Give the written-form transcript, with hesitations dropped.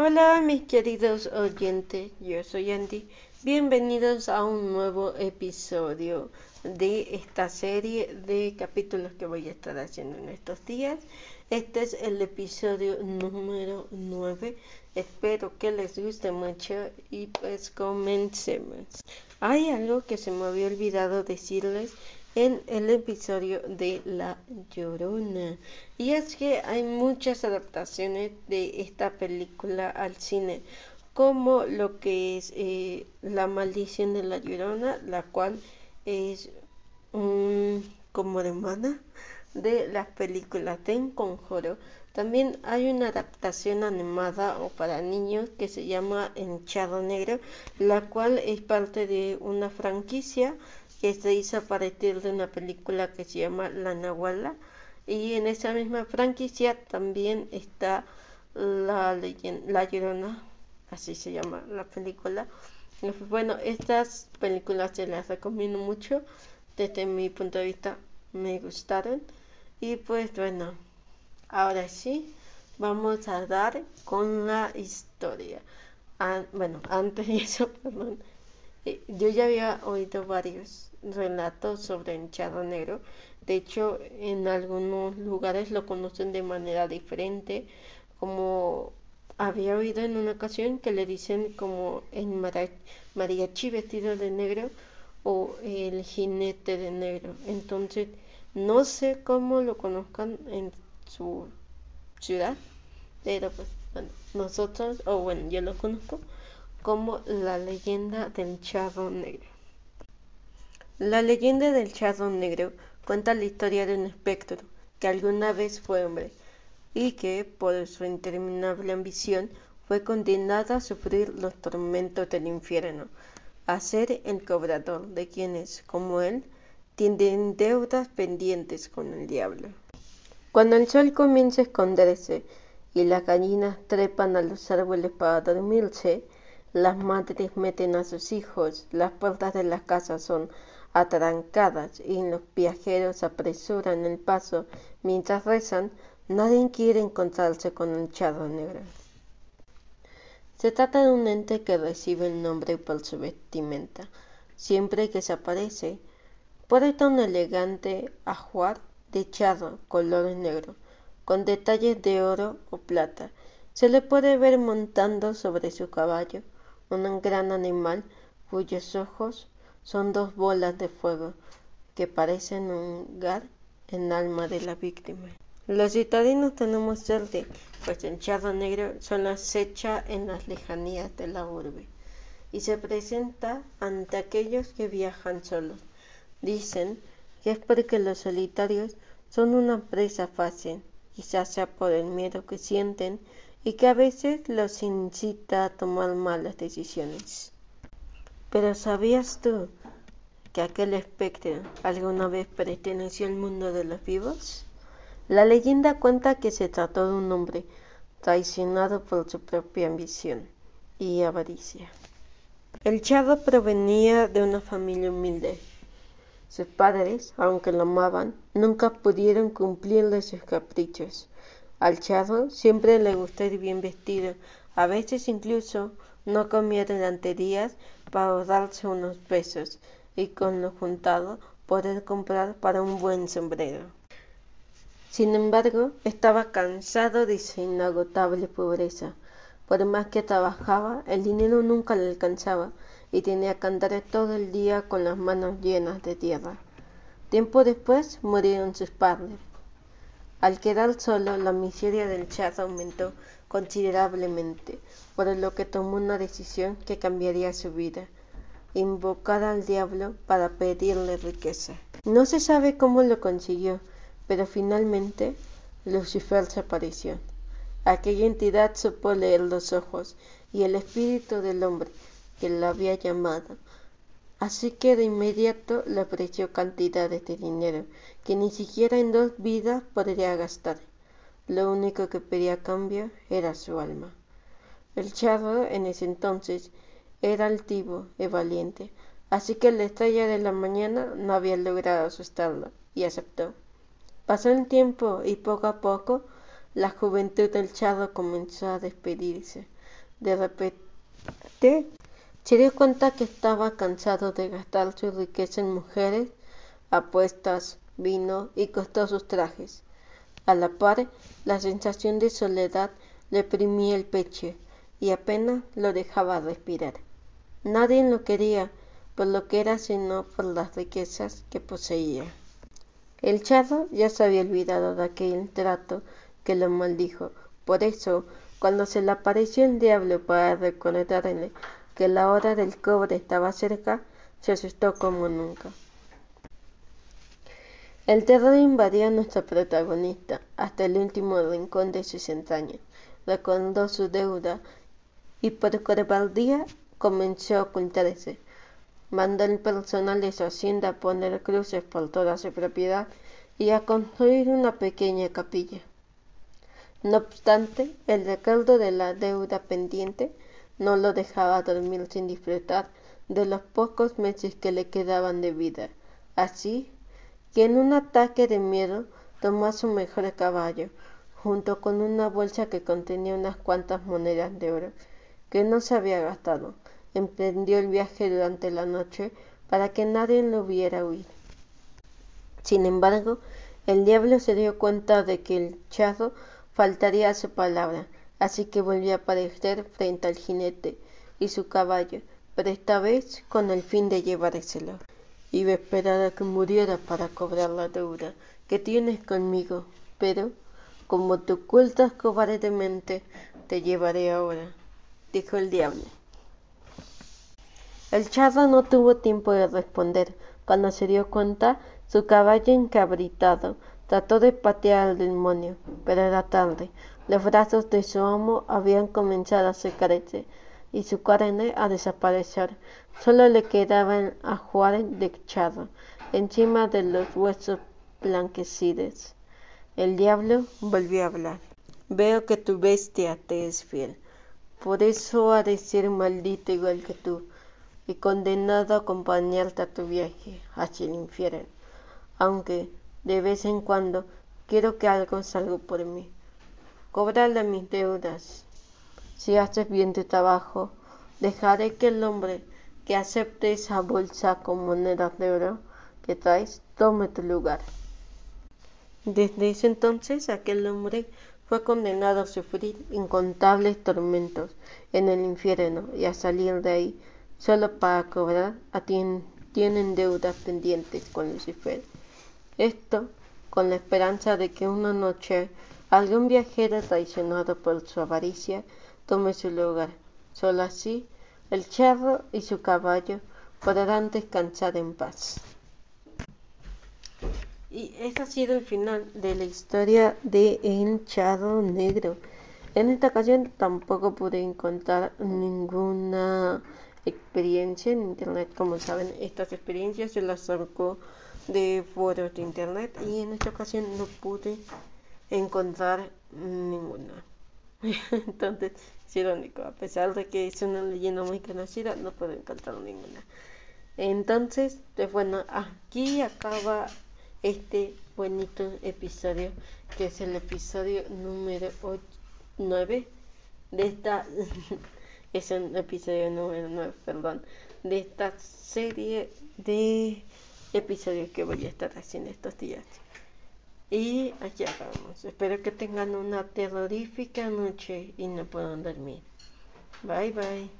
Hola mis queridos oyentes, yo soy Andy, bienvenidos a un nuevo episodio de esta serie de capítulos que voy a estar haciendo en estos días. Este es el episodio número 9, espero que les guste mucho y pues comencemos. Hay algo que se me había olvidado decirles en el episodio de La Llorona, y es que hay muchas adaptaciones de esta película al cine, como lo que es La Maldición de La Llorona, la cual es como hermana de las películas de Enconjuro. También hay una adaptación animada o para niños que se llama El Charro Negro, la cual es parte de una franquicia que se hizo a partir de una película que se llama La Nahuala, y en esa misma franquicia también está La Llorona, así se llama la película. Bueno, estas películas se las recomiendo mucho, desde mi punto de vista me gustaron, y pues bueno, ahora sí, vamos a dar con la historia. Antes de eso, perdón, yo ya había oído varios relatos sobre El Charro Negro. De hecho, en algunos lugares lo conocen de manera diferente, como había oído en una ocasión que le dicen como el mariachi vestido de negro o el jinete de negro. Entonces, no sé cómo lo conozcan en su ciudad, pero pues bueno, nosotros, yo lo conozco como la leyenda del Charro Negro. La leyenda del Charro Negro cuenta la historia de un espectro que alguna vez fue hombre y que, por su interminable ambición, fue condenado a sufrir los tormentos del infierno, a ser el cobrador de quienes, como él, tienen deudas pendientes con el diablo. Cuando el sol comienza a esconderse y las gallinas trepan a los árboles para dormirse, las madres meten a sus hijos, las puertas de las casas son atrancadas y los viajeros apresuran el paso mientras rezan. Nadie quiere encontrarse con el Charro Negro. Se trata de un ente que recibe el nombre por su vestimenta, siempre que se aparece, porta un elegante ajuar de charro color negro, con detalles de oro o plata. Se le puede ver montando sobre su caballo, un gran animal cuyos ojos son dos bolas de fuego que parecen hundir el alma de la víctima. Los citadinos tenemos suerte, pues el Charro Negro solo acecha en las lejanías de la urbe y se presenta ante aquellos que viajan solos. Dicen que es porque los solitarios son una presa fácil, quizás sea por el miedo que sienten y que a veces los incita a tomar malas decisiones. Pero ¿sabías tú que aquel espectro alguna vez perteneció al mundo de los vivos? La leyenda cuenta que se trató de un hombre traicionado por su propia ambición y avaricia. El charro provenía de una familia humilde. Sus padres, aunque lo amaban, nunca pudieron cumplirle sus caprichos. Al charro siempre le gustó ir bien vestido, a veces incluso no comía durante días para ahorrarse unos pesos y con lo juntado poder comprar para un buen sombrero. Sin embargo, estaba cansado de su inagotable pobreza. Por más que trabajaba, el dinero nunca le alcanzaba y tenía que andar todo el día con las manos llenas de tierra. Tiempo después murieron sus padres. Al quedar solo, la miseria del charro aumentó considerablemente, por lo que tomó una decisión que cambiaría su vida: invocar al diablo para pedirle riqueza. No se sabe cómo lo consiguió, pero finalmente Lucifer se apareció. Aquella entidad supo leer los ojos y el espíritu del hombre que lo había llamado, así que de inmediato le ofreció cantidades de dinero que ni siquiera en 2 vidas podría gastar. Lo único que pedía a cambio era su alma. El charro en ese entonces era altivo y valiente, así que la estrella de la mañana no había logrado asustarlo y aceptó. Pasó el tiempo y poco a poco la juventud del charro comenzó a despedirse. De repente se dio cuenta que estaba cansado de gastar su riqueza en mujeres, apuestas, vino y costosos trajes. A la par, la sensación de soledad le oprimía el pecho y apenas lo dejaba respirar. Nadie lo quería por lo que era sino por las riquezas que poseía. El charro ya se había olvidado de aquel trato que lo maldijo. Por eso, cuando se le apareció el diablo para recordarle que la hora del cobre estaba cerca, se asustó como nunca. El terror invadió a nuestro protagonista hasta el último rincón de sus entrañas. Recordó su deuda y por cobardía comenzó a ocultarse. Mandó al personal de su hacienda a poner cruces por toda su propiedad y a construir una pequeña capilla. No obstante, el recuerdo de la deuda pendiente no lo dejaba dormir sin disfrutar de los pocos meses que le quedaban de vida. Así que en un ataque de miedo tomó a su mejor caballo, junto con una bolsa que contenía unas cuantas monedas de oro que no se había gastado. Emprendió el viaje durante la noche para que nadie lo viera huir. Sin embargo, el diablo se dio cuenta de que el charro faltaría a su palabra, así que volvió a aparecer frente al jinete y su caballo, pero esta vez con el fin de llevárselo. Iba a esperar a que muriera para cobrar la deuda que tienes conmigo, pero como te ocultas cobardemente, te llevaré ahora, dijo el diablo. El charro no tuvo tiempo de responder. Cuando se dio cuenta, su caballo encabritado trató de patear al demonio, pero era tarde. Los brazos de su amo habían comenzado a secarse y su carne a desaparecer. Solo le quedaban ajuares de charro encima de los huesos blanquecidos. El diablo volvió a hablar. Veo que tu bestia te es fiel. Por eso ha de ser maldito igual que tú, y condenado a acompañarte a tu viaje hacia el infierno, aunque de vez en cuando quiero que algo salga por mí. Cóbrale mis deudas. Si haces bien tu trabajo, dejaré que el hombre que acepte esa bolsa con monedas de oro que traes tome tu lugar. Desde ese entonces aquel hombre fue condenado a sufrir incontables tormentos en el infierno y a salir de ahí solo para cobrar a quien tienen deudas pendientes con Lucifer. Esto con la esperanza de que una noche algún viajero traicionado por su avaricia tome su lugar. Solo así el charro y su caballo podrán descansar en paz. Y ese ha sido el final de la historia de El Charro Negro. En esta ocasión tampoco pude encontrar ninguna experiencia en internet. Como saben, estas experiencias se las sacó de foros de internet y en esta ocasión no pude encontrar ninguna. Entonces es irónico, a pesar de que es una leyenda muy conocida, no puedo encontrar ninguna. Entonces, pues bueno, aquí acaba este bonito episodio, que es el episodio número 9 de esta es un episodio número 9, perdón, de esta serie de episodios que voy a estar haciendo estos días. Y aquí acabamos. Espero que tengan una terrorífica noche y no puedan dormir. Bye bye.